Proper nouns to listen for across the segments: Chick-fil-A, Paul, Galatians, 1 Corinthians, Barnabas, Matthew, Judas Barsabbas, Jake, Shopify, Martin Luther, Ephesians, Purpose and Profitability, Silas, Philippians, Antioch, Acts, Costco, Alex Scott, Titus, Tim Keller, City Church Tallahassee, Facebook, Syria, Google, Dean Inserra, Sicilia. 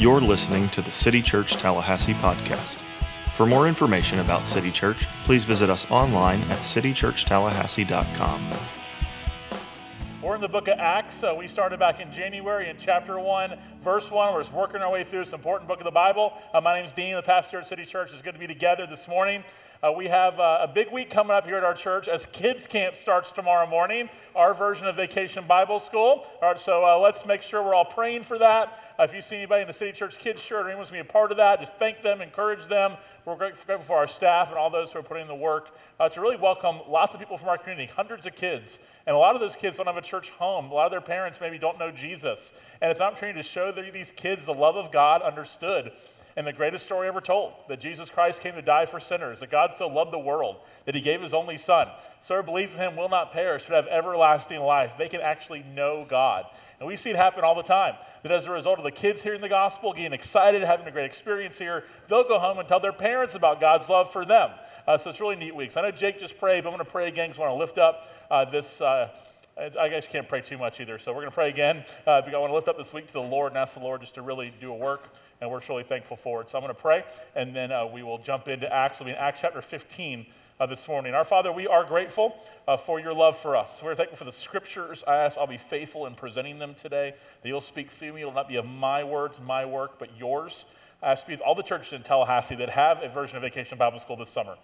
You're listening to the City Church Tallahassee podcast. For more information about City Church, please visit us online at citychurchtallahassee.com. We're in the book of Acts. We started back in January in chapter 1, verse 1. We're just working our way through this important book of the Bible. My name is Dean, the pastor at City Church. It's good to be together this morning. We have a big week coming up here at our church as kids camp starts tomorrow morning, our version of Vacation Bible School. All right, so let's make sure we're all praying for that. If you see anybody in the City Church kids shirt or anyone's going to be a part of that, just thank them, encourage them. We're grateful for our staff and all those who are putting in the work to really welcome lots of people from our community, hundreds of kids. And a lot of those kids don't have a church home. A lot of their parents maybe don't know Jesus. And it's an opportunity to show these kids the love of God understood. And the greatest story ever told, that Jesus Christ came to die for sinners, that God so loved the world, that he gave his only son. So whoever believes in him will not perish, but have everlasting life. They can actually know God. And we see it happen all the time, that as a result of the kids hearing the gospel, getting excited, having a great experience here, they'll go home and tell their parents about God's love for them. So it's really neat weeks. I know Jake just prayed, but I'm going to pray again because I want to lift up this I guess you can't pray too much either, so we're going to pray again. But I want to lift up this week to the Lord and ask the Lord just to really do a work, and we're surely thankful for it. So I'm going to pray, and then we will jump into Acts. We'll be in Acts chapter 15 this morning. Our Father, we are grateful for your love for us. We're thankful for the scriptures. I ask I'll be faithful in presenting them today, that you'll speak through me. It will not be of my words, my work, but yours. I speak to all the churches in Tallahassee that have a version of Vacation Bible School this summer.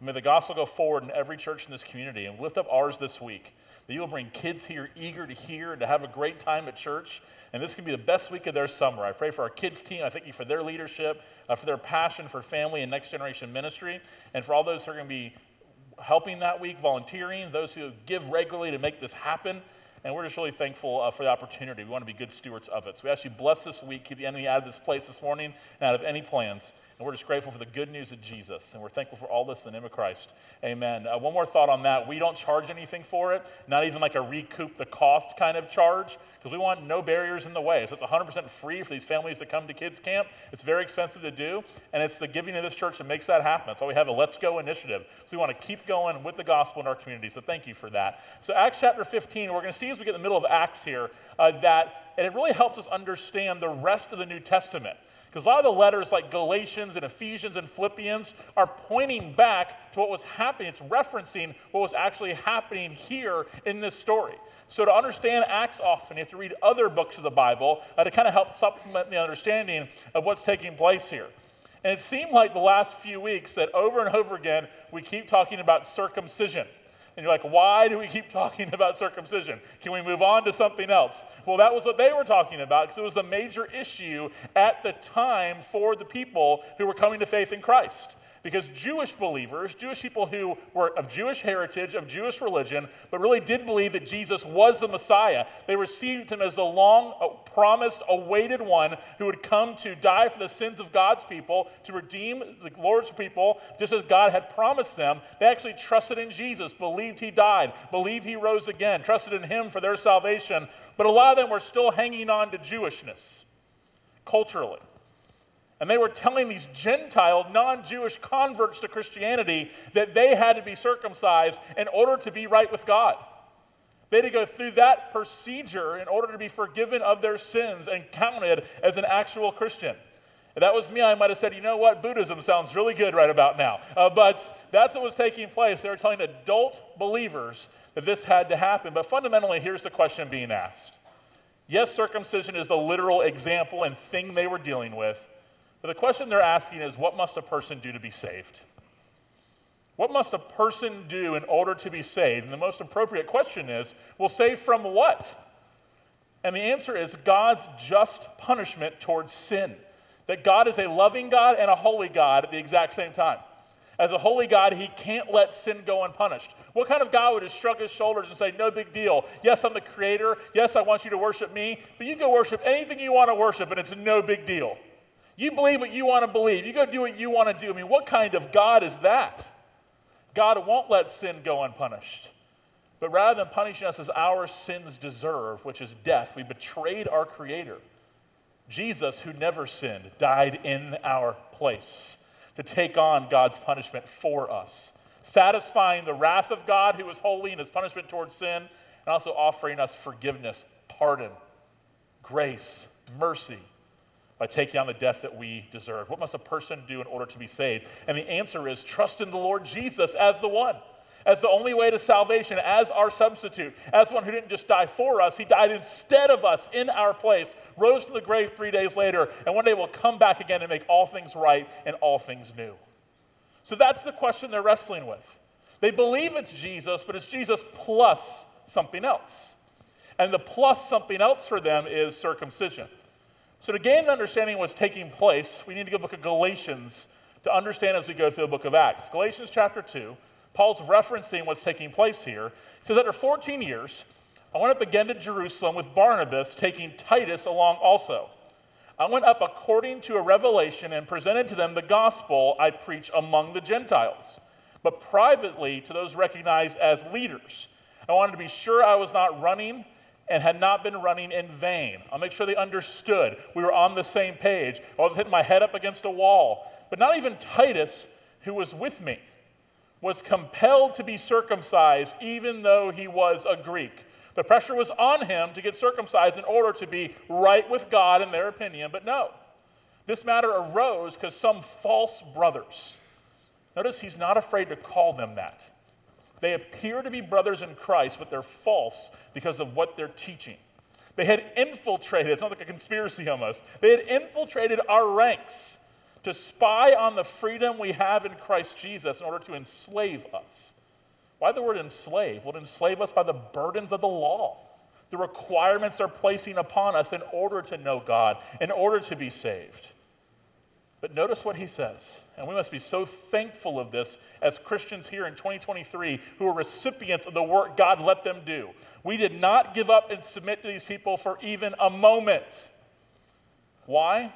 May the gospel go forward in every church in this community, and lift up ours this week, that you will bring kids here eager to hear and to have a great time at church. And this can be the best week of their summer. I pray for our kids team. I thank you for their leadership, for their passion for family and next generation ministry. And for all those who are going to be helping that week, volunteering, those who give regularly to make this happen. And we're just really thankful for the opportunity. We want to be good stewards of it. So we ask you bless this week, keep the enemy out of this place this morning and out of any plans. And we're just grateful for the good news of Jesus. And we're thankful for all this in the name of Christ. Amen. One more thought on that. We don't charge anything for it, not even like a recoup the cost kind of charge, because we want no barriers in the way. So it's 100% free for these families that come to kids camp. It's very expensive to do. And it's the giving of this church that makes that happen. That's why we have a Let's Go initiative. So we want to keep going with the gospel in our community. So thank you for that. So Acts chapter 15, we're going to see as we get in the middle of Acts here, and it really helps us understand the rest of the New Testament. Because a lot of the letters like Galatians and Ephesians and Philippians are pointing back to what was happening. It's referencing what was actually happening here in this story. So to understand Acts often, you have to read other books of the Bible to kind of help supplement the understanding of what's taking place here. And it seemed like the last few weeks that over and over again, we keep talking about circumcision. And you're like, why do we keep talking about circumcision? Can we move on to something else? Well, that was what they were talking about, because it was the major issue at the time for the people who were coming to faith in Christ. Because Jewish believers, Jewish people who were of Jewish heritage, of Jewish religion, but really did believe that Jesus was the Messiah, they received him as the long-promised, awaited one who would come to die for the sins of God's people, to redeem the Lord's people, just as God had promised them. They actually trusted in Jesus, believed he died, believed he rose again, trusted in him for their salvation. But a lot of them were still hanging on to Jewishness, culturally. And they were telling these Gentile, non-Jewish converts to Christianity that they had to be circumcised in order to be right with God. They had to go through that procedure in order to be forgiven of their sins and counted as an actual Christian. If that was me, I might have said, you know what, Buddhism sounds really good right about now. But that's what was taking place. They were telling adult believers that this had to happen. But fundamentally, here's the question being asked. Yes, circumcision is the literal example and thing they were dealing with. But the question they're asking is, what must a person do to be saved? What must a person do in order to be saved? And the most appropriate question is, well, saved from what? And the answer is God's just punishment towards sin. That God is a loving God and a holy God at the exact same time. As a holy God, he can't let sin go unpunished. What kind of God would just shrug his shoulders and say, no big deal. Yes, I'm the creator. Yes, I want you to worship me. But you can go worship anything you want to worship, and it's no big deal. You believe what you want to believe. You go do what you want to do. I mean, what kind of God is that? God won't let sin go unpunished. But rather than punishing us as our sins deserve, which is death, we betrayed our Creator. Jesus, who never sinned, died in our place to take on God's punishment for us, satisfying the wrath of God, who is holy, and his punishment towards sin, and also offering us forgiveness, pardon, grace, mercy. by taking on the death that we deserve. What must a person do in order to be saved? And the answer is trust in the Lord Jesus as the one, as the only way to salvation, as our substitute, as one who didn't just die for us, he died instead of us in our place, rose to the grave 3 days later, and one day will come back again and make all things right and all things new. So that's the question they're wrestling with. They believe it's Jesus, but it's Jesus plus something else. And the plus something else for them is circumcision. So to gain an understanding of what's taking place, we need to go to the book of Galatians to understand as we go through the book of Acts. Galatians chapter 2, Paul's referencing what's taking place here. He says, after 14 years, I went up again to Jerusalem with Barnabas, taking Titus along also. I went up according to a revelation and presented to them the gospel I preach among the Gentiles, but privately to those recognized as leaders. I wanted to be sure I was not running and had not been running in vain. I'll make sure they understood. We were on the same page. I was hitting my head up against a wall. But not even Titus, who was with me, was compelled to be circumcised, even though he was a Greek. The pressure was on him to get circumcised in order to be right with God in their opinion, but no. This matter arose because some false brothers. Notice he's not afraid to call them that. They appear to be brothers in Christ, but they're false because of what they're teaching. They had infiltrated, it's not like a conspiracy almost, they had infiltrated our ranks to spy on the freedom we have in Christ Jesus in order to enslave us. Why the word enslave? Well, it enslave us by the burdens of the law, the requirements they're placing upon us in order to know God, in order to be saved. But notice what he says, and we must be so thankful of this as Christians here in 2023 who are recipients of the work God let them do. We did not give up and submit to these people for even a moment. Why?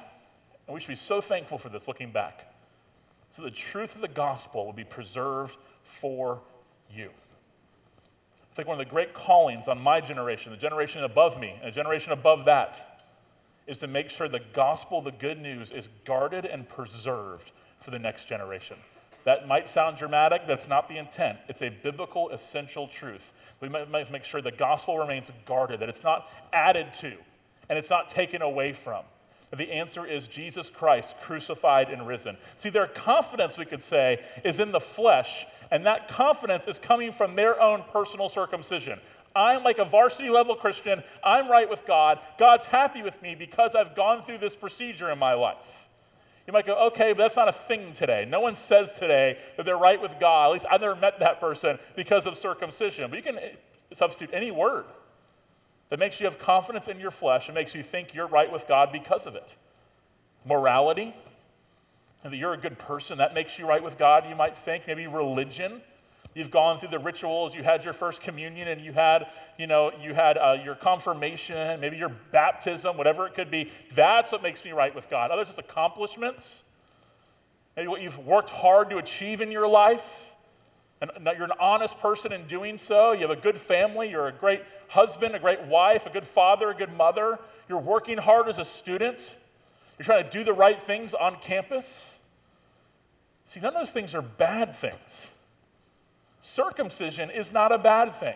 And we should be so thankful for this looking back. So the truth of the gospel will be preserved for you. I think one of the great callings on my generation, the generation above me, and the generation above that, is to make sure the gospel, the good news, is guarded and preserved for the next generation. That might sound dramatic. That's not the intent. It's a biblical, essential truth. We might make sure the gospel remains guarded, that it's not added to, and it's not taken away from. But the answer is Jesus Christ, crucified and risen. See, their confidence, we could say, is in the flesh, and that confidence is coming from their own personal circumcision. I'm like a varsity-level Christian. I'm right with God. God's happy with me because I've gone through this procedure in my life. You might go, okay, but that's not a thing today. No one says today that they're right with God. At least I've never met that person because of circumcision. But you can substitute any word that makes you have confidence in your flesh and makes you think you're right with God because of it. Morality, and that you're a good person, that makes you right with God, you might think. Maybe religion. You've gone through the rituals, you had your first communion and you had your confirmation, maybe your baptism, whatever it could be. That's what makes me right with God. Others, just accomplishments. Maybe what you've worked hard to achieve in your life. And you're an honest person in doing so. You have a good family. You're a great husband, a great wife, a good father, a good mother. You're working hard as a student. You're trying to do the right things on campus. See, none of those things are bad things. Circumcision is not a bad thing.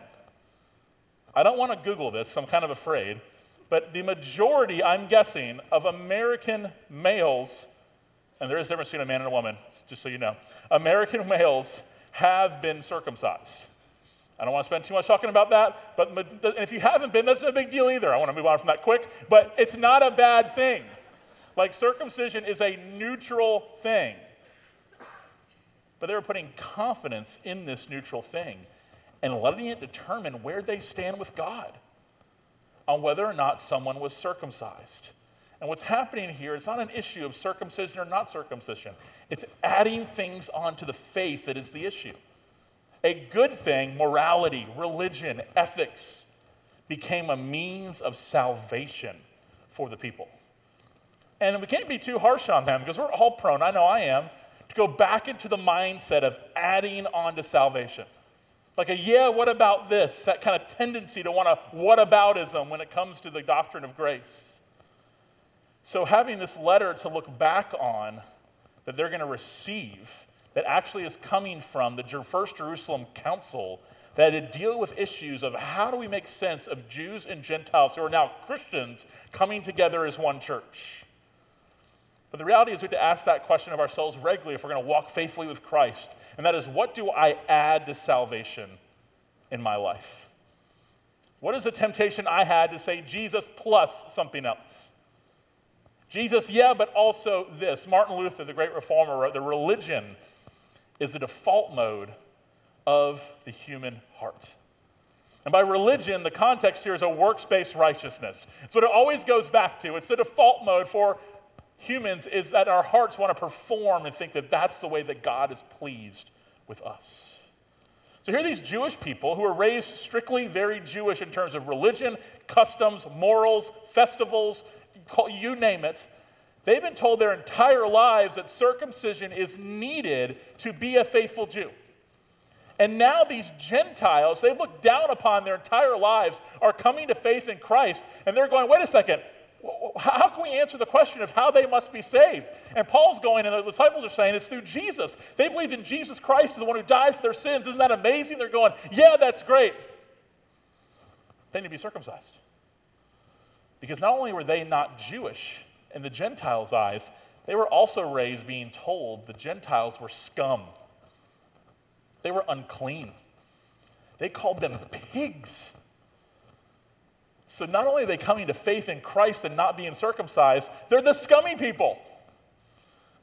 I don't want to Google this, so I'm kind of afraid, but the majority, I'm guessing, of American males, and there is a difference between a man and a woman, just so you know, American males have been circumcised. I don't want to spend too much talking about that, but if you haven't been, that's no big deal either. I want to move on from that quick, but it's not a bad thing. Like, circumcision is a neutral thing. But they were putting confidence in this neutral thing and letting it determine where they stand with God on whether or not someone was circumcised. And what's happening here is not an issue of circumcision or not circumcision. It's adding things onto the faith that is the issue. A good thing, morality, religion, ethics, became a means of salvation for the people. And we can't be too harsh on them because we're all prone, I know I am, go back into the mindset of adding on to salvation. Like a, yeah, what about this? That kind of tendency to want to whataboutism when it comes to the doctrine of grace. So having this letter to look back on that they're going to receive that actually is coming from the First Jerusalem Council that had to deal with issues of how do we make sense of Jews and Gentiles who are now Christians coming together as one church. But the reality is we have to ask that question of ourselves regularly if we're going to walk faithfully with Christ. And that is, what do I add to salvation in my life? What is the temptation I had to say Jesus plus something else? Jesus, yeah, but also this. Martin Luther, the great reformer, wrote that religion is the default mode of the human heart. And by religion, the context here is a works-based righteousness. It's what it always goes back to. It's the default mode for humans, is that our hearts want to perform and think that that's the way that God is pleased with us. So here are these Jewish people who are raised strictly very Jewish in terms of religion, customs, morals, festivals, you name it. They've been told their entire lives that circumcision is needed to be a faithful Jew. And now these Gentiles, they've looked down upon their entire lives, are coming to faith in Christ, and they're going, wait a second, how can we answer the question of how they must be saved? And Paul's going, and the disciples are saying, it's through Jesus. They believed in Jesus Christ as the one who died for their sins. Isn't that amazing? They're going, yeah, that's great. They need to be circumcised. Because not only were they not Jewish in the Gentiles' eyes, they were also raised being told the Gentiles were scum. They were unclean. They called them pigs. So not only are they coming to faith in Christ and not being circumcised, they're the scummy people.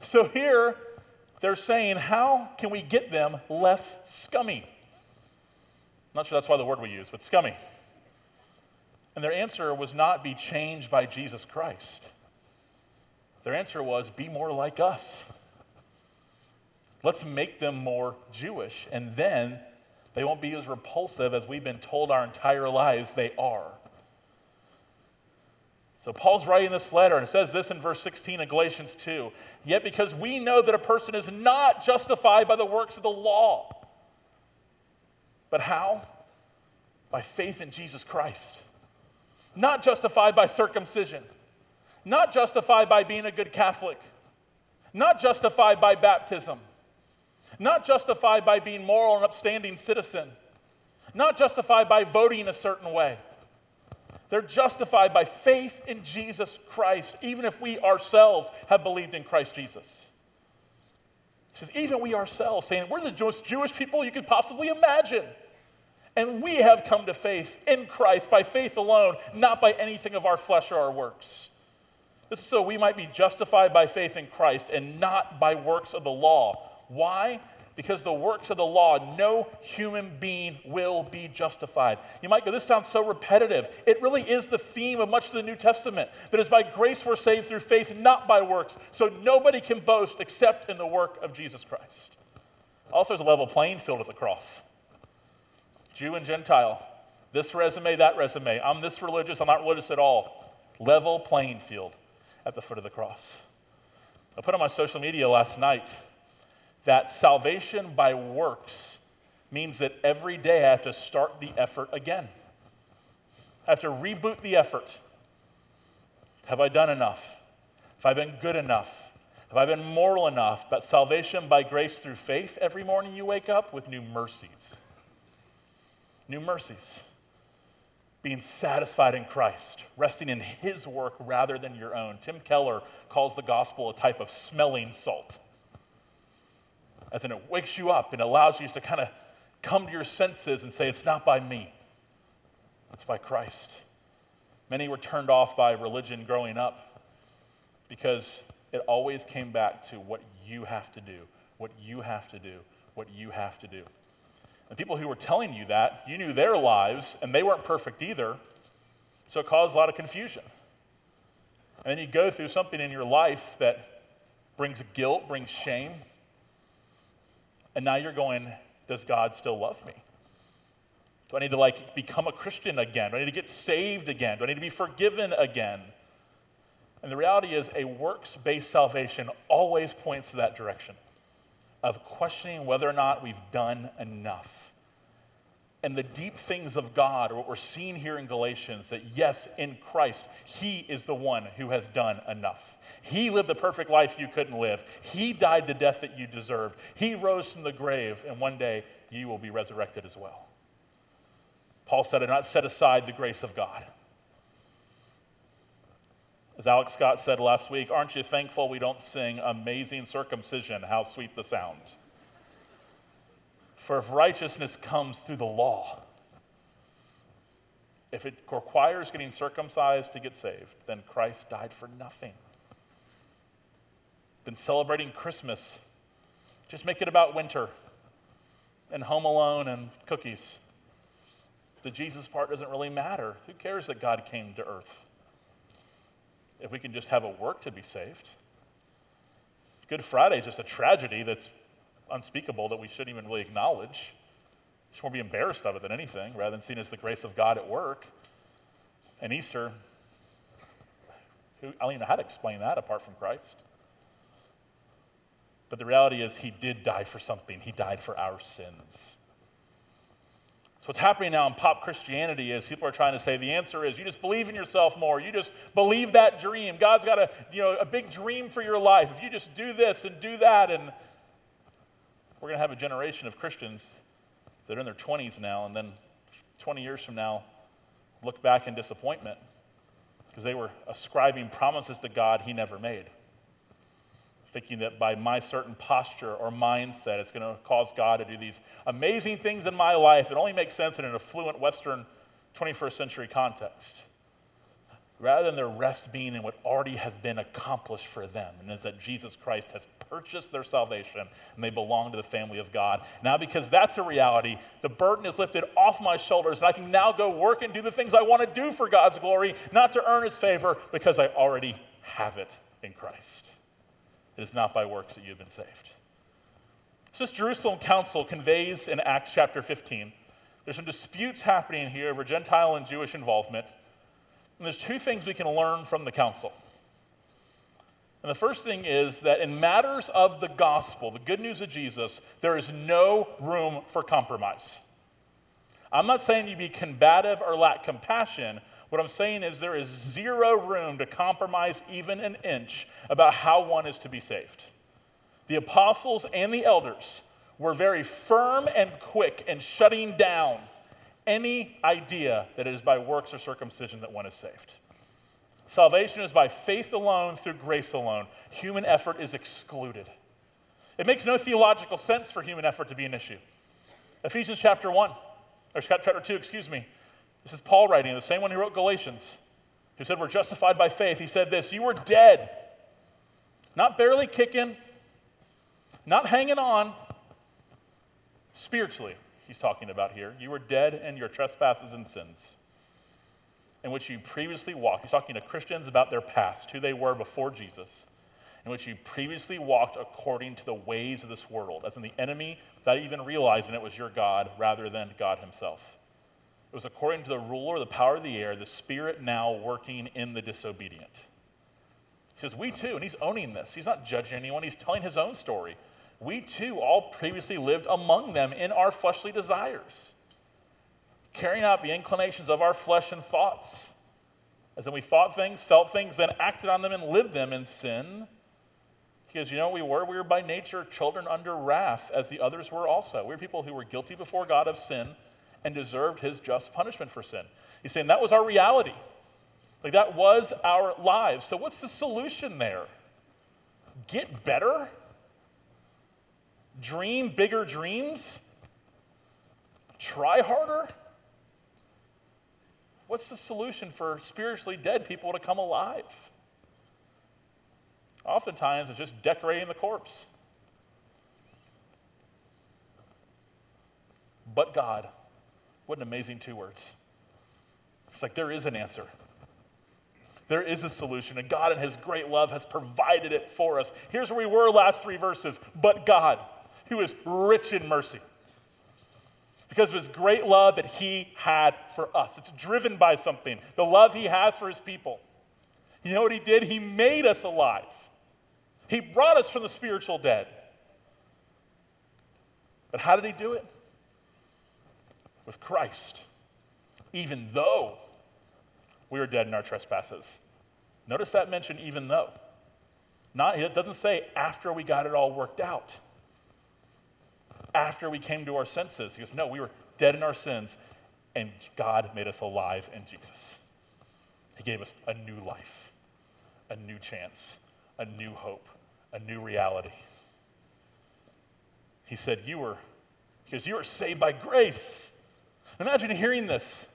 So here they're saying, how can we get them less scummy? Not sure that's why the word we use, but scummy. And their answer was not be changed by Jesus Christ. Their answer was be more like us. Let's make them more Jewish, and then they won't be as repulsive as we've been told our entire lives they are. So Paul's writing this letter, and it says this in verse 16 of Galatians 2, yet because we know that a person is not justified by the works of the law, but how? By faith in Jesus Christ. Not justified by circumcision. Not justified by being a good Catholic. Not justified by baptism. Not justified by being moral and upstanding citizen. Not justified by voting a certain way. They're justified by faith in Jesus Christ, even if we ourselves have believed in Christ Jesus. He says, even we ourselves, saying, we're the most Jewish people you could possibly imagine. And we have come to faith in Christ by faith alone, not by anything of our flesh or our works. This is so we might be justified by faith in Christ and not by works of the law. Why? Because the works of the law, no human being will be justified. You might go, this sounds so repetitive. It really is the theme of much of the New Testament. That is by grace we're saved through faith, not by works. So nobody can boast except in the work of Jesus Christ. Also, there's a level playing field at the cross. Jew and Gentile. This resume, that resume. I'm this religious, I'm not religious at all. Level playing field at the foot of the cross. I put on my social media last night that salvation by works means that every day I have to start the effort again. I have to reboot the effort. Have I done enough? Have I been good enough? Have I been moral enough? But salvation by grace through faith, every morning you wake up with new mercies. New mercies. Being satisfied in Christ, resting in his work rather than your own. Tim Keller calls the gospel a type of smelling salt. As in, it wakes you up and allows you to kind of come to your senses and say, it's not by me, it's by Christ. Many were turned off by religion growing up because it always came back to what you have to do, what you have to do, what you have to do. And people who were telling you that, you knew their lives and they weren't perfect either, so it caused a lot of confusion. And then you go through something in your life that brings guilt, brings shame, and now you're going, does God still love me? Do I need to become a Christian again? Do I need to get saved again? Do I need to be forgiven again? And the reality is a works-based salvation always points to that direction of questioning whether or not we've done enough. And the deep things of God are what we're seeing here in Galatians, that yes, in Christ, he is the one who has done enough. He lived the perfect life you couldn't live. He died the death that you deserved. He rose from the grave, and one day you will be resurrected as well. Paul said, "Do not set aside the grace of God." As Alex Scott said last week, aren't you thankful we don't sing Amazing Circumcision, How Sweet the Sound? For if righteousness comes through the law, if it requires getting circumcised to get saved, then Christ died for nothing. Then celebrating Christmas, just make it about winter and Home Alone and cookies. The Jesus part doesn't really matter. Who cares that God came to earth? If we can just have a work to be saved. Good Friday is just a tragedy that's unspeakable that we shouldn't even really acknowledge. We should more be embarrassed of it than anything, rather than seen as the grace of God at work. And Easter, I don't even know how to explain that apart from Christ. But the reality is he did die for something. He died for our sins. So what's happening now in pop Christianity is people are trying to say the answer is you just believe in yourself more. You just believe that dream. God's got a big dream for your life. If you just do this and do that, and we're going to have a generation of Christians that are in their 20s now, and then 20 years from now look back in disappointment because they were ascribing promises to God he never made, thinking that by my certain posture or mindset, it's going to cause God to do these amazing things in my life that only make sense in an affluent Western 21st century context, rather than their rest being in what already has been accomplished for them, and is that Jesus Christ has purchased their salvation, and they belong to the family of God. Now, because that's a reality, the burden is lifted off my shoulders, and I can now go work and do the things I want to do for God's glory, not to earn his favor, because I already have it in Christ. It is not by works that you've been saved. So this Jerusalem council conveys in Acts chapter 15. There's some disputes happening here over Gentile and Jewish involvement. And there's two things we can learn from the council. And the first thing is that in matters of the gospel, the good news of Jesus, there is no room for compromise. I'm not saying you be combative or lack compassion. What I'm saying is there is zero room to compromise even an inch about how one is to be saved. The apostles and the elders were very firm and quick in shutting down any idea that it is by works or circumcision that one is saved. Salvation is by faith alone, through grace alone. Human effort is excluded. It makes no theological sense for human effort to be an issue. Ephesians chapter 2, this is Paul writing, the same one who wrote Galatians, who said we're justified by faith. He said this, you were dead, not barely kicking, not hanging on, spiritually. He's talking about here. You were dead in your trespasses and sins, in which you previously walked. He's talking to Christians about their past, who they were before Jesus, in which you previously walked according to the ways of this world, as in the enemy, without even realizing it was your God rather than God himself. It was according to the ruler, the power of the air, the spirit now working in the disobedient. He says, we too, and he's owning this. He's not judging anyone. He's telling his own story. We too all previously lived among them in our fleshly desires, carrying out the inclinations of our flesh and thoughts. As in we thought things, felt things, then acted on them and lived them in sin. Because you know what we were? We were by nature children under wrath, as the others were also. We were people who were guilty before God of sin and deserved his just punishment for sin. He's saying that was our reality. Like that was our lives. So what's the solution there? Get better? Dream bigger dreams? Try harder? What's the solution for spiritually dead people to come alive? Oftentimes, it's just decorating the corpse. But God. What an amazing two words. It's like there is an answer. There is a solution, and God in his great love has provided it for us. Here's where we were last three verses. But God, who is rich in mercy, because of his great love that he had for us. It's driven by something, the love he has for his people. You know what he did? He made us alive. He brought us from the spiritual dead. But how did he do it? With Christ, even though we were dead in our trespasses. Notice that mention, even though. It doesn't say after we got it all worked out. After we came to our senses. He goes, no, we were dead in our sins, and God made us alive in Jesus. He gave us a new life, a new chance, a new hope, a new reality. He said, you are saved by grace. Imagine hearing this,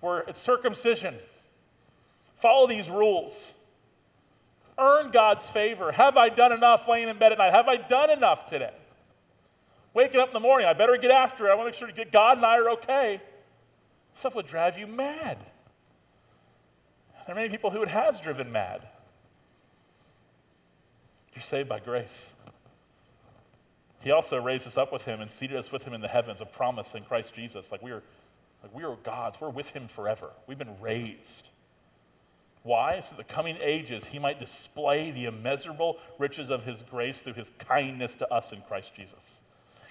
where it's circumcision. Follow these rules. Earn God's favor. Have I done enough laying in bed at night? Have I done enough today? Waking up in the morning, I better get after it. I want to make sure God and I are okay. Stuff would drive you mad. There are many people who it has driven mad. You're saved by grace. He also raised us up with him and seated us with him in the heavens, a promise in Christ Jesus. Like we are God's. We're with him forever. We've been raised. Why? So the coming ages he might display the immeasurable riches of his grace through his kindness to us in Christ Jesus.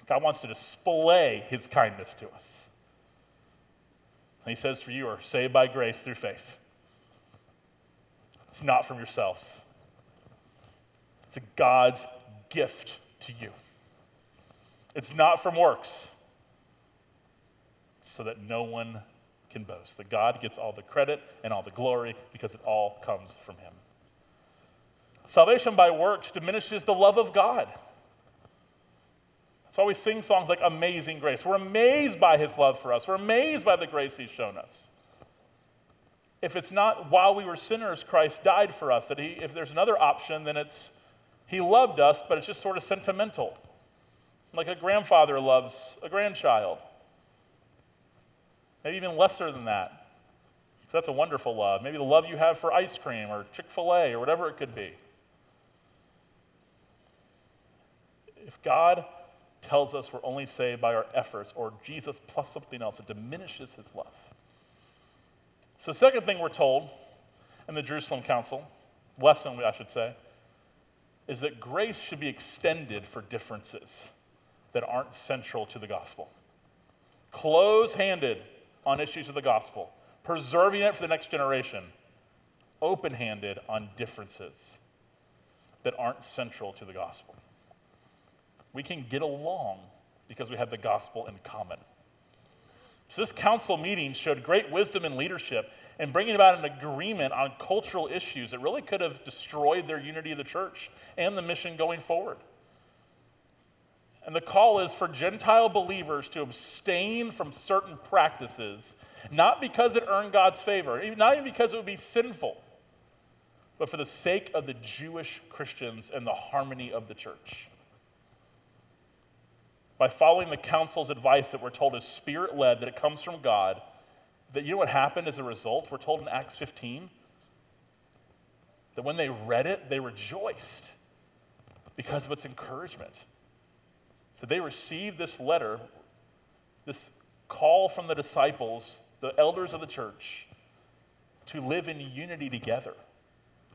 God wants to display his kindness to us. And he says, for you are saved by grace through faith. It's not from yourselves. It's a God's gift to you. It's not from works, so that no one can boast, that God gets all the credit and all the glory because it all comes from him. Salvation by works diminishes the love of God. That's why we sing songs like Amazing Grace. We're amazed by his love for us. We're amazed by the grace he's shown us. If it's not while we were sinners, Christ died for us, if there's another option, then it's he loved us, but it's just sort of sentimental. Like a grandfather loves a grandchild. Maybe even lesser than that. So that's a wonderful love. Maybe the love you have for ice cream or Chick-fil-A or whatever it could be. If God tells us we're only saved by our efforts or Jesus plus something else, it diminishes his love. So the second thing we're told in the Jerusalem Council, lesson I should say, is that grace should be extended for differences that aren't central to the gospel. Close-handed on issues of the gospel, preserving it for the next generation, open-handed on differences that aren't central to the gospel. We can get along because we have the gospel in common. So this council meeting showed great wisdom and leadership in bringing about an agreement on cultural issues that really could have destroyed their unity of the church and the mission going forward. And the call is for Gentile believers to abstain from certain practices, not because it earned God's favor, not even because it would be sinful, but for the sake of the Jewish Christians and the harmony of the church. By following the council's advice that we're told is spirit-led, that it comes from God, that you know what happened as a result? We're told in Acts 15 that when they read it, they rejoiced because of its encouragement. That they received this letter, this call from the disciples, the elders of the church, to live in unity together,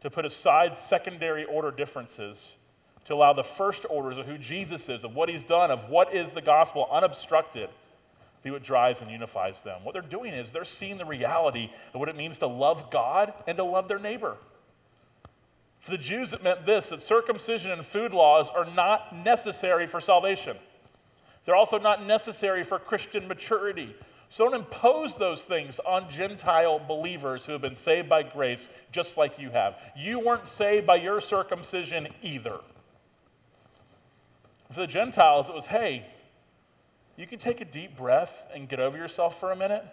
to put aside secondary order differences, to allow the first orders of who Jesus is, of what he's done, of what is the gospel unobstructed, be what drives and unifies them. What they're doing is they're seeing the reality of what it means to love God and to love their neighbor. For the Jews, it meant this, that circumcision and food laws are not necessary for salvation. They're also not necessary for Christian maturity. So don't impose those things on Gentile believers who have been saved by grace just like you have. You weren't saved by your circumcision either. For the Gentiles, it was, hey, you can take a deep breath and get over yourself for a minute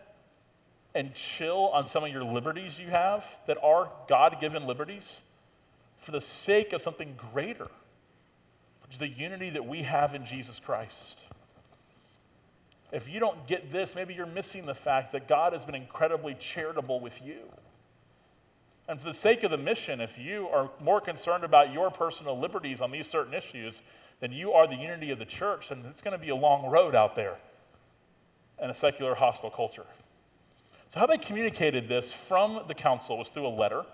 and chill on some of your liberties you have that are God-given liberties, for the sake of something greater, which is the unity that we have in Jesus Christ. If you don't get this, maybe you're missing the fact that God has been incredibly charitable with you. And for the sake of the mission, if you are more concerned about your personal liberties on these certain issues than you are the unity of the church, then it's going to be a long road out there in a secular, hostile culture. So how they communicated this from the council was through a letter.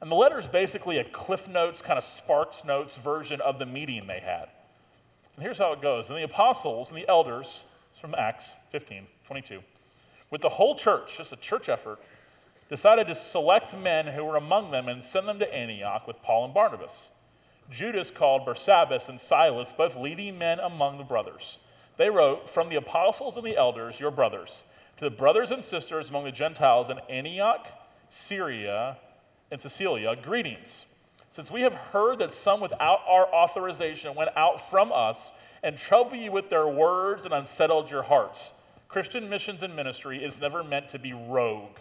And the letter is basically a Cliff Notes, kind of Sparks Notes version of the meeting they had. And here's how it goes. And the apostles and the elders, it's from Acts 15, 22, with the whole church, just a church effort, decided to select men who were among them and send them to Antioch with Paul and Barnabas. Judas, called Barsabbas, and Silas, both leading men among the brothers. They wrote, from the apostles and the elders, your brothers, to the brothers and sisters among the Gentiles in Antioch, Syria, in Sicilia, greetings. Since we have heard that some without our authorization went out from us and troubled you with their words and unsettled your hearts. Christian missions and ministry is never meant to be rogue.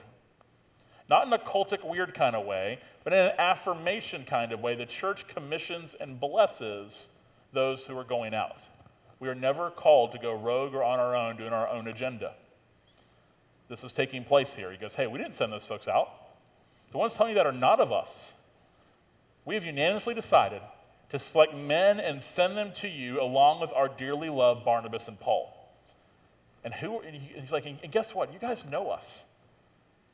Not in a cultic, weird kind of way, but in an affirmation kind of way. The church commissions and blesses those who are going out. We are never called to go rogue or on our own, doing our own agenda. This is taking place here. He goes, hey, we didn't send those folks out. The ones telling you that are not of us. We have unanimously decided to select men and send them to you along with our dearly loved Barnabas and Paul. And he's like, and guess what? You guys know us.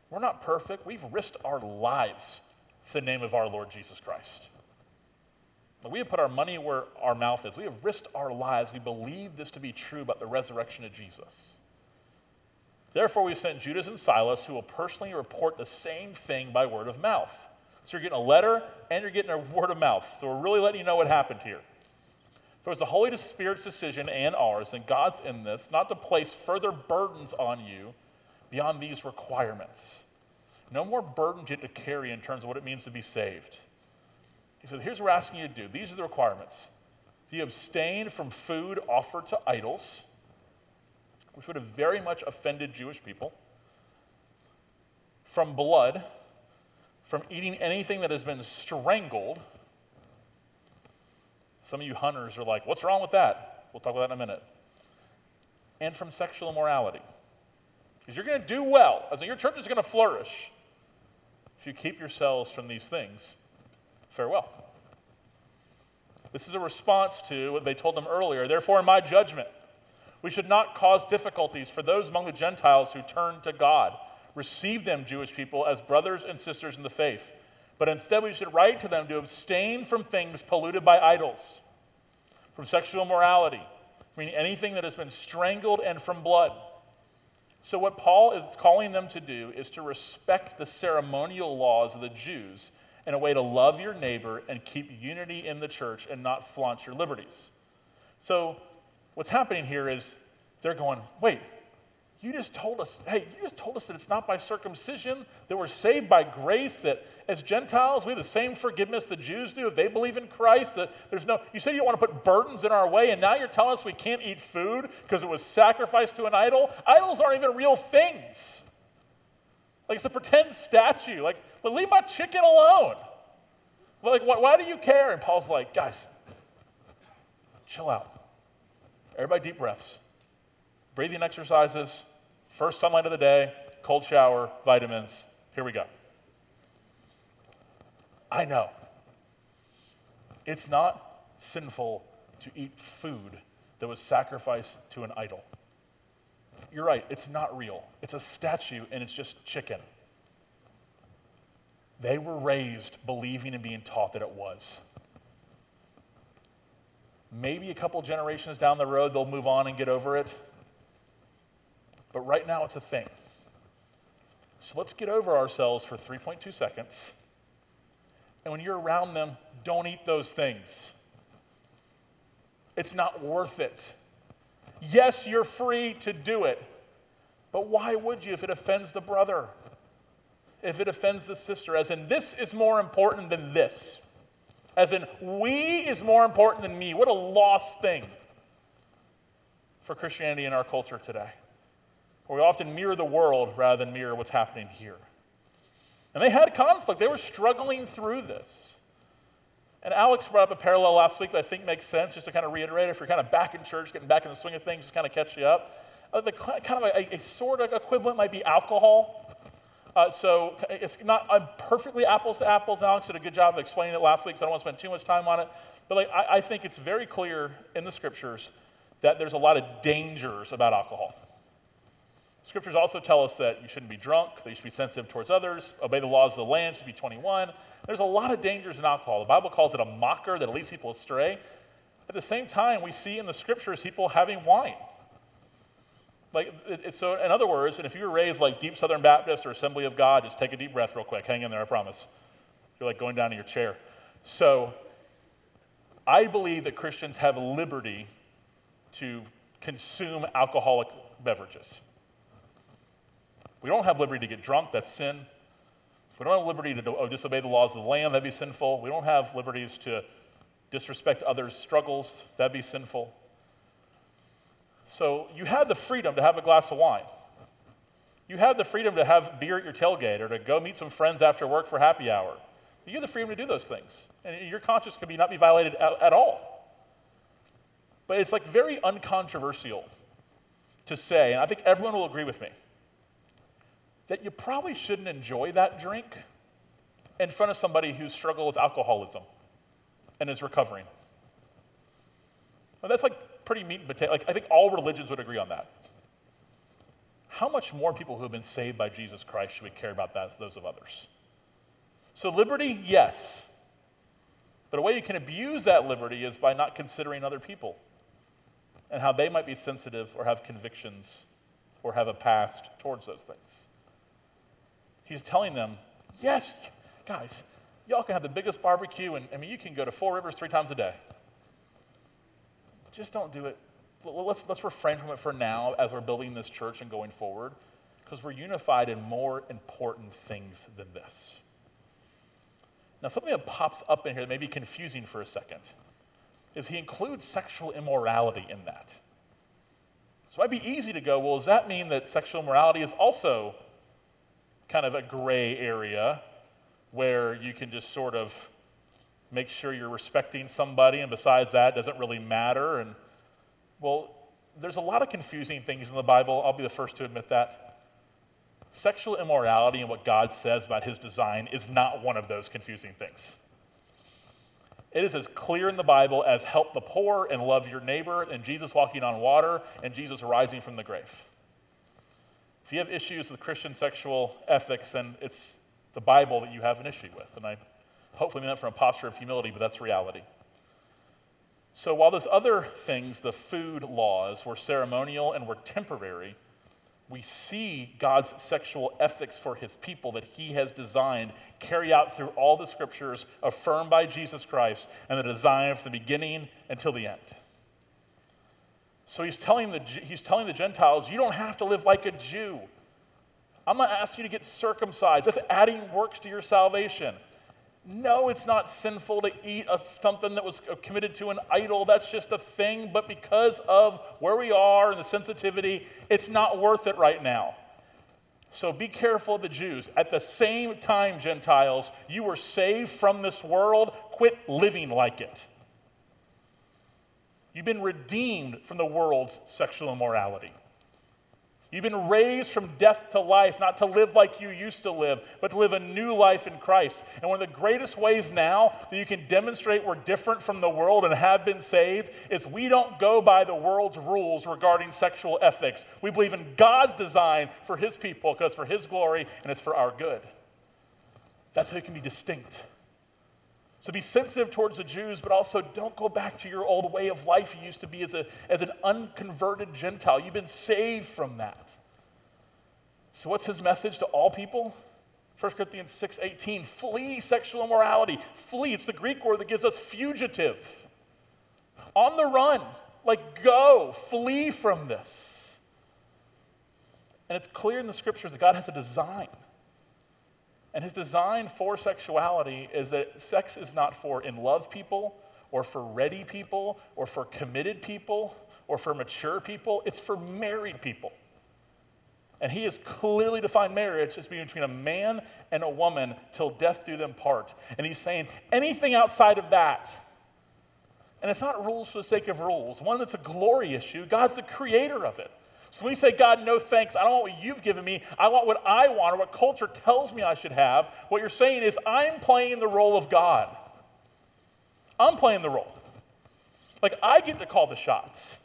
We're not perfect. We've risked our lives for the name of our Lord Jesus Christ. We have put our money where our mouth is. We have risked our lives. We believe this to be true about the resurrection of Jesus. Therefore, we sent Judas and Silas, who will personally report the same thing by word of mouth. So you're getting a letter, and you're getting a word of mouth. So we're really letting you know what happened here. If it was the Holy Spirit's decision and ours, and God's in this, not to place further burdens on you beyond these requirements. No more burdens you have to carry in terms of what it means to be saved. He said, here's what we're asking you to do. These are the requirements. You abstain from food offered to idols, which would have very much offended Jewish people, from blood, from eating anything that has been strangled. Some of you hunters are like, what's wrong with that? We'll talk about that in a minute. And from sexual immorality. Because you're going to do well. As in, your church is going to flourish if you keep yourselves from these things. Farewell. This is a response to what they told them earlier. Therefore, in my judgment, we should not cause difficulties for those among the Gentiles who turn to God. Receive them, Jewish people, as brothers and sisters in the faith. But instead, we should write to them to abstain from things polluted by idols, from sexual immorality, meaning anything that has been strangled, and from blood. So what Paul is calling them to do is to respect the ceremonial laws of the Jews in a way to love your neighbor and keep unity in the church and not flaunt your liberties. So what's happening here is they're going, wait, you just told us that it's not by circumcision, that we're saved by grace, that as Gentiles we have the same forgiveness the Jews do if they believe in Christ, that you said you don't want to put burdens in our way, and now you're telling us we can't eat food because it was sacrificed to an idol? Idols aren't even real things. Like, it's a pretend statue. Like, but leave my chicken alone. Like, why do you care? And Paul's like, guys, chill out. Everybody deep breaths. Breathing exercises, first sunlight of the day, cold shower, vitamins. Here we go. I know. It's not sinful to eat food that was sacrificed to an idol. You're right, it's not real. It's a statue, and it's just chicken. They were raised believing and being taught that it was. Maybe a couple generations down the road, they'll move on and get over it. But right now, it's a thing. So let's get over ourselves for 3.2 seconds. And when you're around them, don't eat those things. It's not worth it. Yes, you're free to do it, but why would you if it offends the brother, if it offends the sister? As in, this is more important than this. As in, we is more important than me. What a lost thing for Christianity in our culture today, where we often mirror the world rather than mirror what's happening here. And they had conflict. They were struggling through this. And Alex brought up a parallel last week that I think makes sense, just to kind of reiterate, if you're kind of back in church, getting back in the swing of things, just kind of catch you up. The sort of equivalent might be alcohol. So it's not perfectly apples to apples. Alex did a good job of explaining it last week, so I don't want to spend too much time on it. But like, I think it's very clear in the Scriptures that there's a lot of dangers about alcohol. Scriptures also tell us that you shouldn't be drunk, that you should be sensitive towards others, obey the laws of the land, you should be 21. There's a lot of dangers in alcohol. The Bible calls it a mocker that leads people astray. At the same time, we see in the Scriptures people having wine. So in other words, and if you were raised like Deep Southern Baptist or Assembly of God, just take a deep breath real quick. Hang in there, I promise. You're like going down to your chair. So I believe that Christians have liberty to consume alcoholic beverages. We don't have liberty to get drunk, that's sin. We don't have liberty to disobey the laws of the land. That'd be sinful. We don't have liberties to disrespect others' struggles. That'd be sinful. So you had the freedom to have a glass of wine. You had the freedom to have beer at your tailgate or to go meet some friends after work for happy hour. You had the freedom to do those things. And your conscience could not be violated at all. But it's like very uncontroversial to say, and I think everyone will agree with me, that you probably shouldn't enjoy that drink in front of somebody who's struggled with alcoholism and is recovering. Now, that's like pretty meat and potato. Like, I think all religions would agree on that. How much more people who have been saved by Jesus Christ should we care about that, those of others? So liberty, yes. But a way you can abuse that liberty is by not considering other people and how they might be sensitive or have convictions or have a past towards those things. He's telling them, yes, guys, y'all can have the biggest barbecue, and I mean, you can go to Four Rivers 3 times a day. Just don't do it. Let's refrain from it for now as we're building this church and going forward, because we're unified in more important things than this. Now, something that pops up in here that may be confusing for a second is he includes sexual immorality in that. So it might be easy to go, well, does that mean that sexual immorality is also kind of a gray area where you can just sort of make sure you're respecting somebody, and besides that, it doesn't really matter? And well, there's a lot of confusing things in the Bible. I'll be the first to admit that. Sexual immorality and what God says about his design is not one of those confusing things. It is as clear in the Bible as help the poor and love your neighbor and Jesus walking on water and Jesus rising from the grave. If you have issues with Christian sexual ethics, then it's the Bible that you have an issue with. And I hopefully mean that from a posture of humility, but that's reality. So while those other things, the food laws, were ceremonial and were temporary, we see God's sexual ethics for his people that he has designed carry out through all the scriptures, affirmed by Jesus Christ, and the design from the beginning until the end. So he's telling the Gentiles, you don't have to live like a Jew. I'm not asking you to get circumcised. That's adding works to your salvation. No, it's not sinful to eat something that was committed to an idol. That's just a thing. But because of where we are and the sensitivity, it's not worth it right now. So be careful of the Jews. At the same time, Gentiles, you were saved from this world. Quit living like it. You've been redeemed from the world's sexual immorality. You've been raised from death to life, not to live like you used to live, but to live a new life in Christ. And one of the greatest ways now that you can demonstrate we're different from the world and have been saved is we don't go by the world's rules regarding sexual ethics. We believe in God's design for his people because it's for his glory and it's for our good. That's how you can be distinct. So be sensitive towards the Jews, but also don't go back to your old way of life you used to be as an unconverted Gentile. You've been saved from that. So what's his message to all people? 1 Corinthians 6:18, flee sexual immorality. Flee, it's the Greek word that gives us fugitive. On the run, like go, flee from this. And it's clear in the scriptures that God has a design. And his design for sexuality is that sex is not for in-love people or for ready people or for committed people or for mature people. It's for married people. And he has clearly defined marriage as being between a man and a woman till death do them part. And he's saying anything outside of that. And it's not rules for the sake of rules. One, that's a glory issue. God's the creator of it. So when we say, God, no thanks, I don't want what you've given me, I want what I want or what culture tells me I should have, what you're saying is I'm playing the role of God. I'm playing the role. Like, I get to call the shots.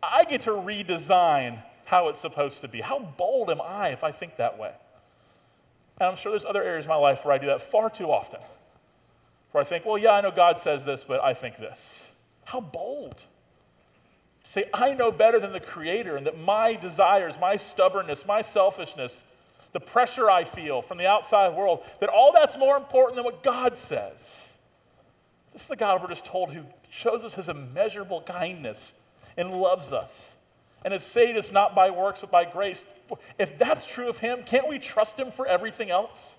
I get to redesign how it's supposed to be. How bold am I if I think that way? And I'm sure there's other areas of my life where I do that far too often, where I think, well, yeah, I know God says this, but I think this. How bold. Say, I know better than the Creator, and that my desires, my stubbornness, my selfishness, the pressure I feel from the outside world, that all that's more important than what God says. This is the God we're just told who shows us his immeasurable kindness and loves us and has saved us not by works but by grace if that's true of him, can't we trust him for everything else?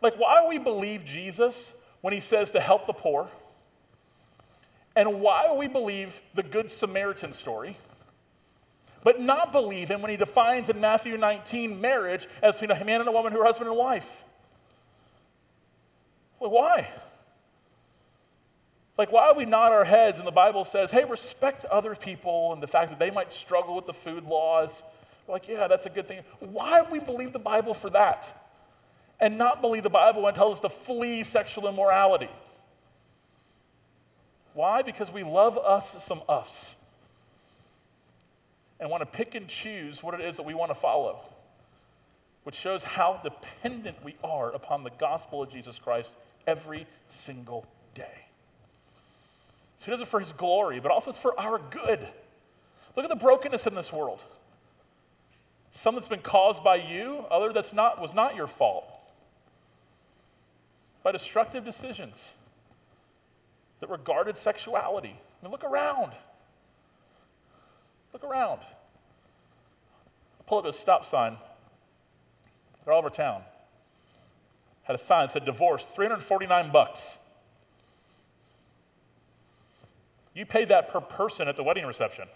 Like, why do we believe Jesus when he says to help the poor? And why do we believe the Good Samaritan story, but not believe him when he defines in Matthew 19 marriage as a man and a woman who are husband and wife? Well, why? Like, why do we nod our heads and the Bible says, hey, respect other people and the fact that they might struggle with the food laws? We're like, yeah, that's a good thing. Why do we believe the Bible for that and not believe the Bible when it tells us to flee sexual immorality? Why? Because we love us some us and want to pick and choose what it is that we want to follow, which shows how dependent we are upon the gospel of Jesus Christ every single day. So he does it for his glory, but also it's for our good. Look at the brokenness in this world. Some that's been caused by you, other that's not, was not your fault. By destructive decisions that regarded sexuality. I mean, look around. Look around. I pulled up a stop sign. They're all over town. Had a sign that said divorce, $349. You paid that per person at the wedding reception.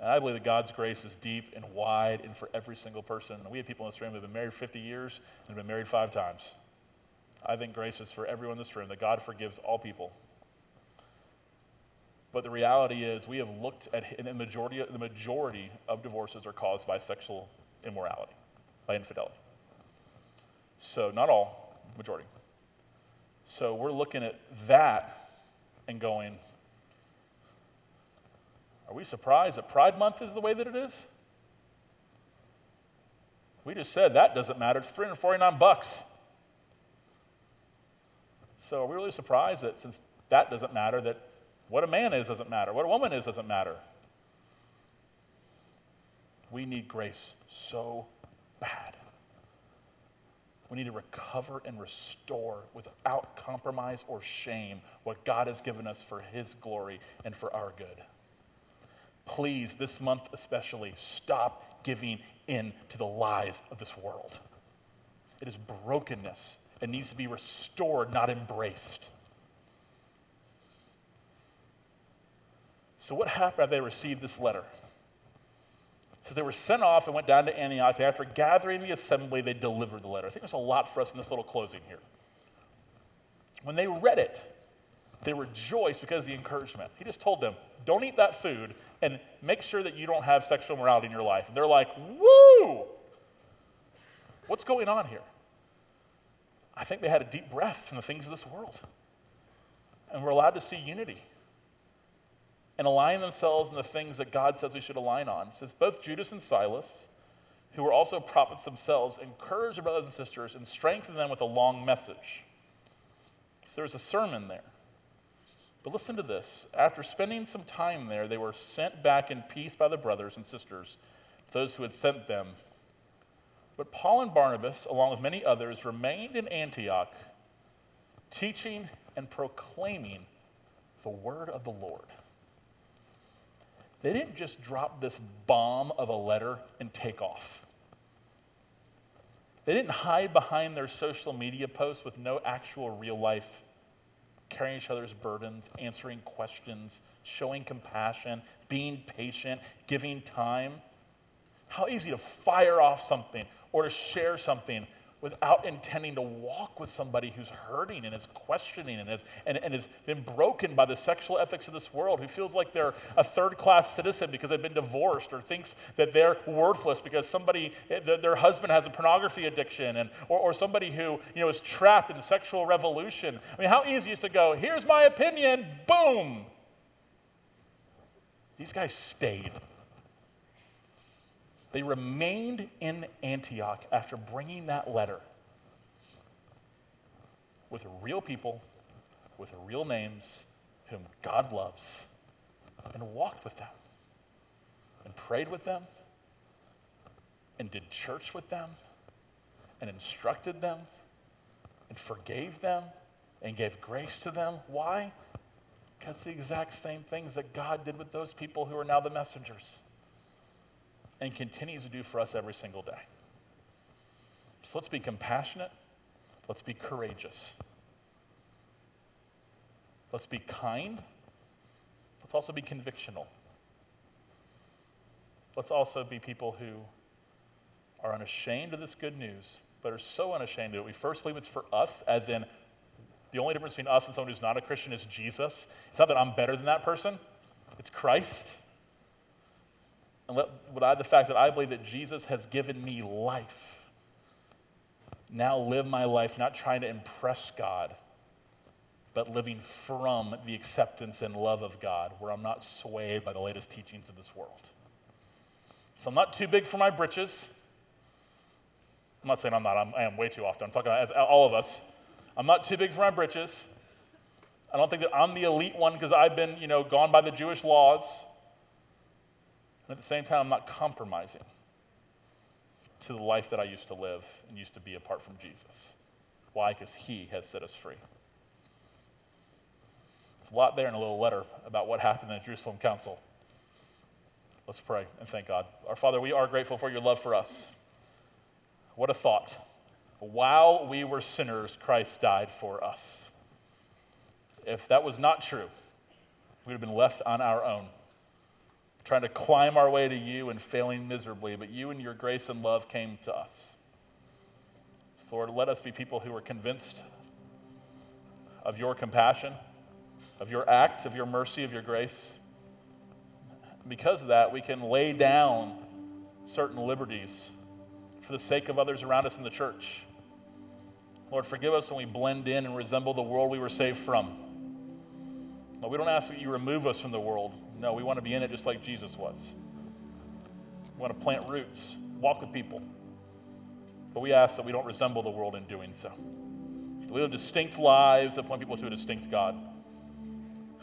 And I believe that God's grace is deep and wide and for every single person. And we have people in this room who have been married 50 years and have been married 5 times. I think grace is for everyone in this room, that God forgives all people. But the reality is we have looked at, and the majority of divorces are caused by sexual immorality, by infidelity. So not all, majority. So we're looking at that and going, are we surprised that Pride Month is the way that it is? We just said that doesn't matter. It's $349. So are we really surprised that since that doesn't matter, that what a man is doesn't matter, what a woman is doesn't matter? We need grace so bad. We need to recover and restore without compromise or shame what God has given us for his glory and for our good. Please, this month especially, stop giving in to the lies of this world. It is brokenness. It needs to be restored, not embraced. So what happened after they received this letter? So they were sent off and went down to Antioch. After gathering the assembly, they delivered the letter. I think there's a lot for us in this little closing here. When they read it, they rejoiced because of the encouragement. He just told them, don't eat that food and make sure that you don't have sexual immorality in your life. And they're like, woo! What's going on here? I think they had a deep breath from the things of this world. And we're allowed to see unity and align themselves in the things that God says we should align on. It says both Judas and Silas, who were also prophets themselves, encouraged their brothers and sisters and strengthened them with a long message. So there's a sermon there. But listen to this. After spending some time there, they were sent back in peace by the brothers and sisters, those who had sent them. But Paul and Barnabas, along with many others, remained in Antioch, teaching and proclaiming the word of the Lord. They didn't just drop this bomb of a letter and take off. They didn't hide behind their social media posts with no actual real life, carrying each other's burdens, answering questions, showing compassion, being patient, giving time. How easy to fire off something or to share something without intending to walk with somebody who's hurting and is questioning and has been broken by the sexual ethics of this world, who feels like they're a third-class citizen because they've been divorced, or thinks that they're worthless because somebody, their husband has a pornography addiction, or somebody who, you know, is trapped in the sexual revolution. I mean, how easy it is to go, here's my opinion, boom. These guys stayed. They remained in Antioch after bringing that letter, with real people, with real names, whom God loves, and walked with them, and prayed with them, and did church with them, and instructed them, and forgave them, and gave grace to them. Why? Because the exact same things that God did with those people who are now the messengers and continues to do for us every single day. So let's be compassionate. Let's be courageous. Let's be kind. Let's also be convictional. Let's also be people who are unashamed of this good news, but are so unashamed of it. We first believe it's for us, as in the only difference between us and someone who's not a Christian is Jesus. It's not that I'm better than that person. It's Christ. And the fact that I believe that Jesus has given me life. Now live my life not trying to impress God, but living from the acceptance and love of God, where I'm not swayed by the latest teachings of this world. So I'm not too big for my britches. I'm not saying I'm not. I am way too often. I'm talking about as all of us. I'm not too big for my britches. I don't think that I'm the elite one because I've been, gone by the Jewish laws. And at the same time, I'm not compromising to the life that I used to live and used to be apart from Jesus. Why? Because he has set us free. There's a lot there in a little letter about what happened in the Jerusalem Council. Let's pray and thank God. Our Father, we are grateful for your love for us. What a thought. While we were sinners, Christ died for us. If that was not true, we would have been left on our own, trying to climb our way to you and failing miserably, but you and your grace and love came to us. So Lord, let us be people who are convinced of your compassion, of your act, of your mercy, of your grace. Because of that, we can lay down certain liberties for the sake of others around us in the church. Lord, forgive us when we blend in and resemble the world we were saved from. Lord, we don't ask that you remove us from the world. No, we want to be in it just like Jesus was. We want to plant roots, walk with people. But we ask that we don't resemble the world in doing so. We live distinct lives that point people to a distinct God.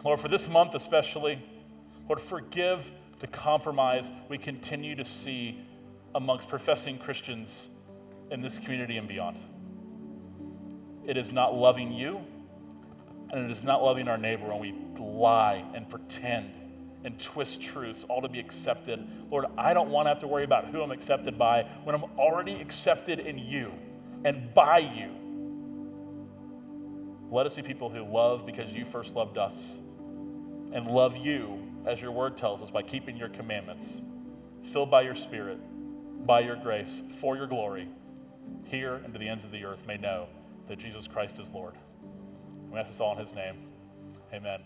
Lord, for this month especially, Lord, forgive the compromise we continue to see amongst professing Christians in this community and beyond. It is not loving you, and it is not loving our neighbor when we lie and pretend and twist truths, all to be accepted. Lord, I don't want to have to worry about who I'm accepted by when I'm already accepted in you and by you. Let us be people who love because you first loved us, and love you, as your word tells us, by keeping your commandments, filled by your Spirit, by your grace, for your glory, here and to the ends of the earth may know that Jesus Christ is Lord. We ask this all in his name. Amen.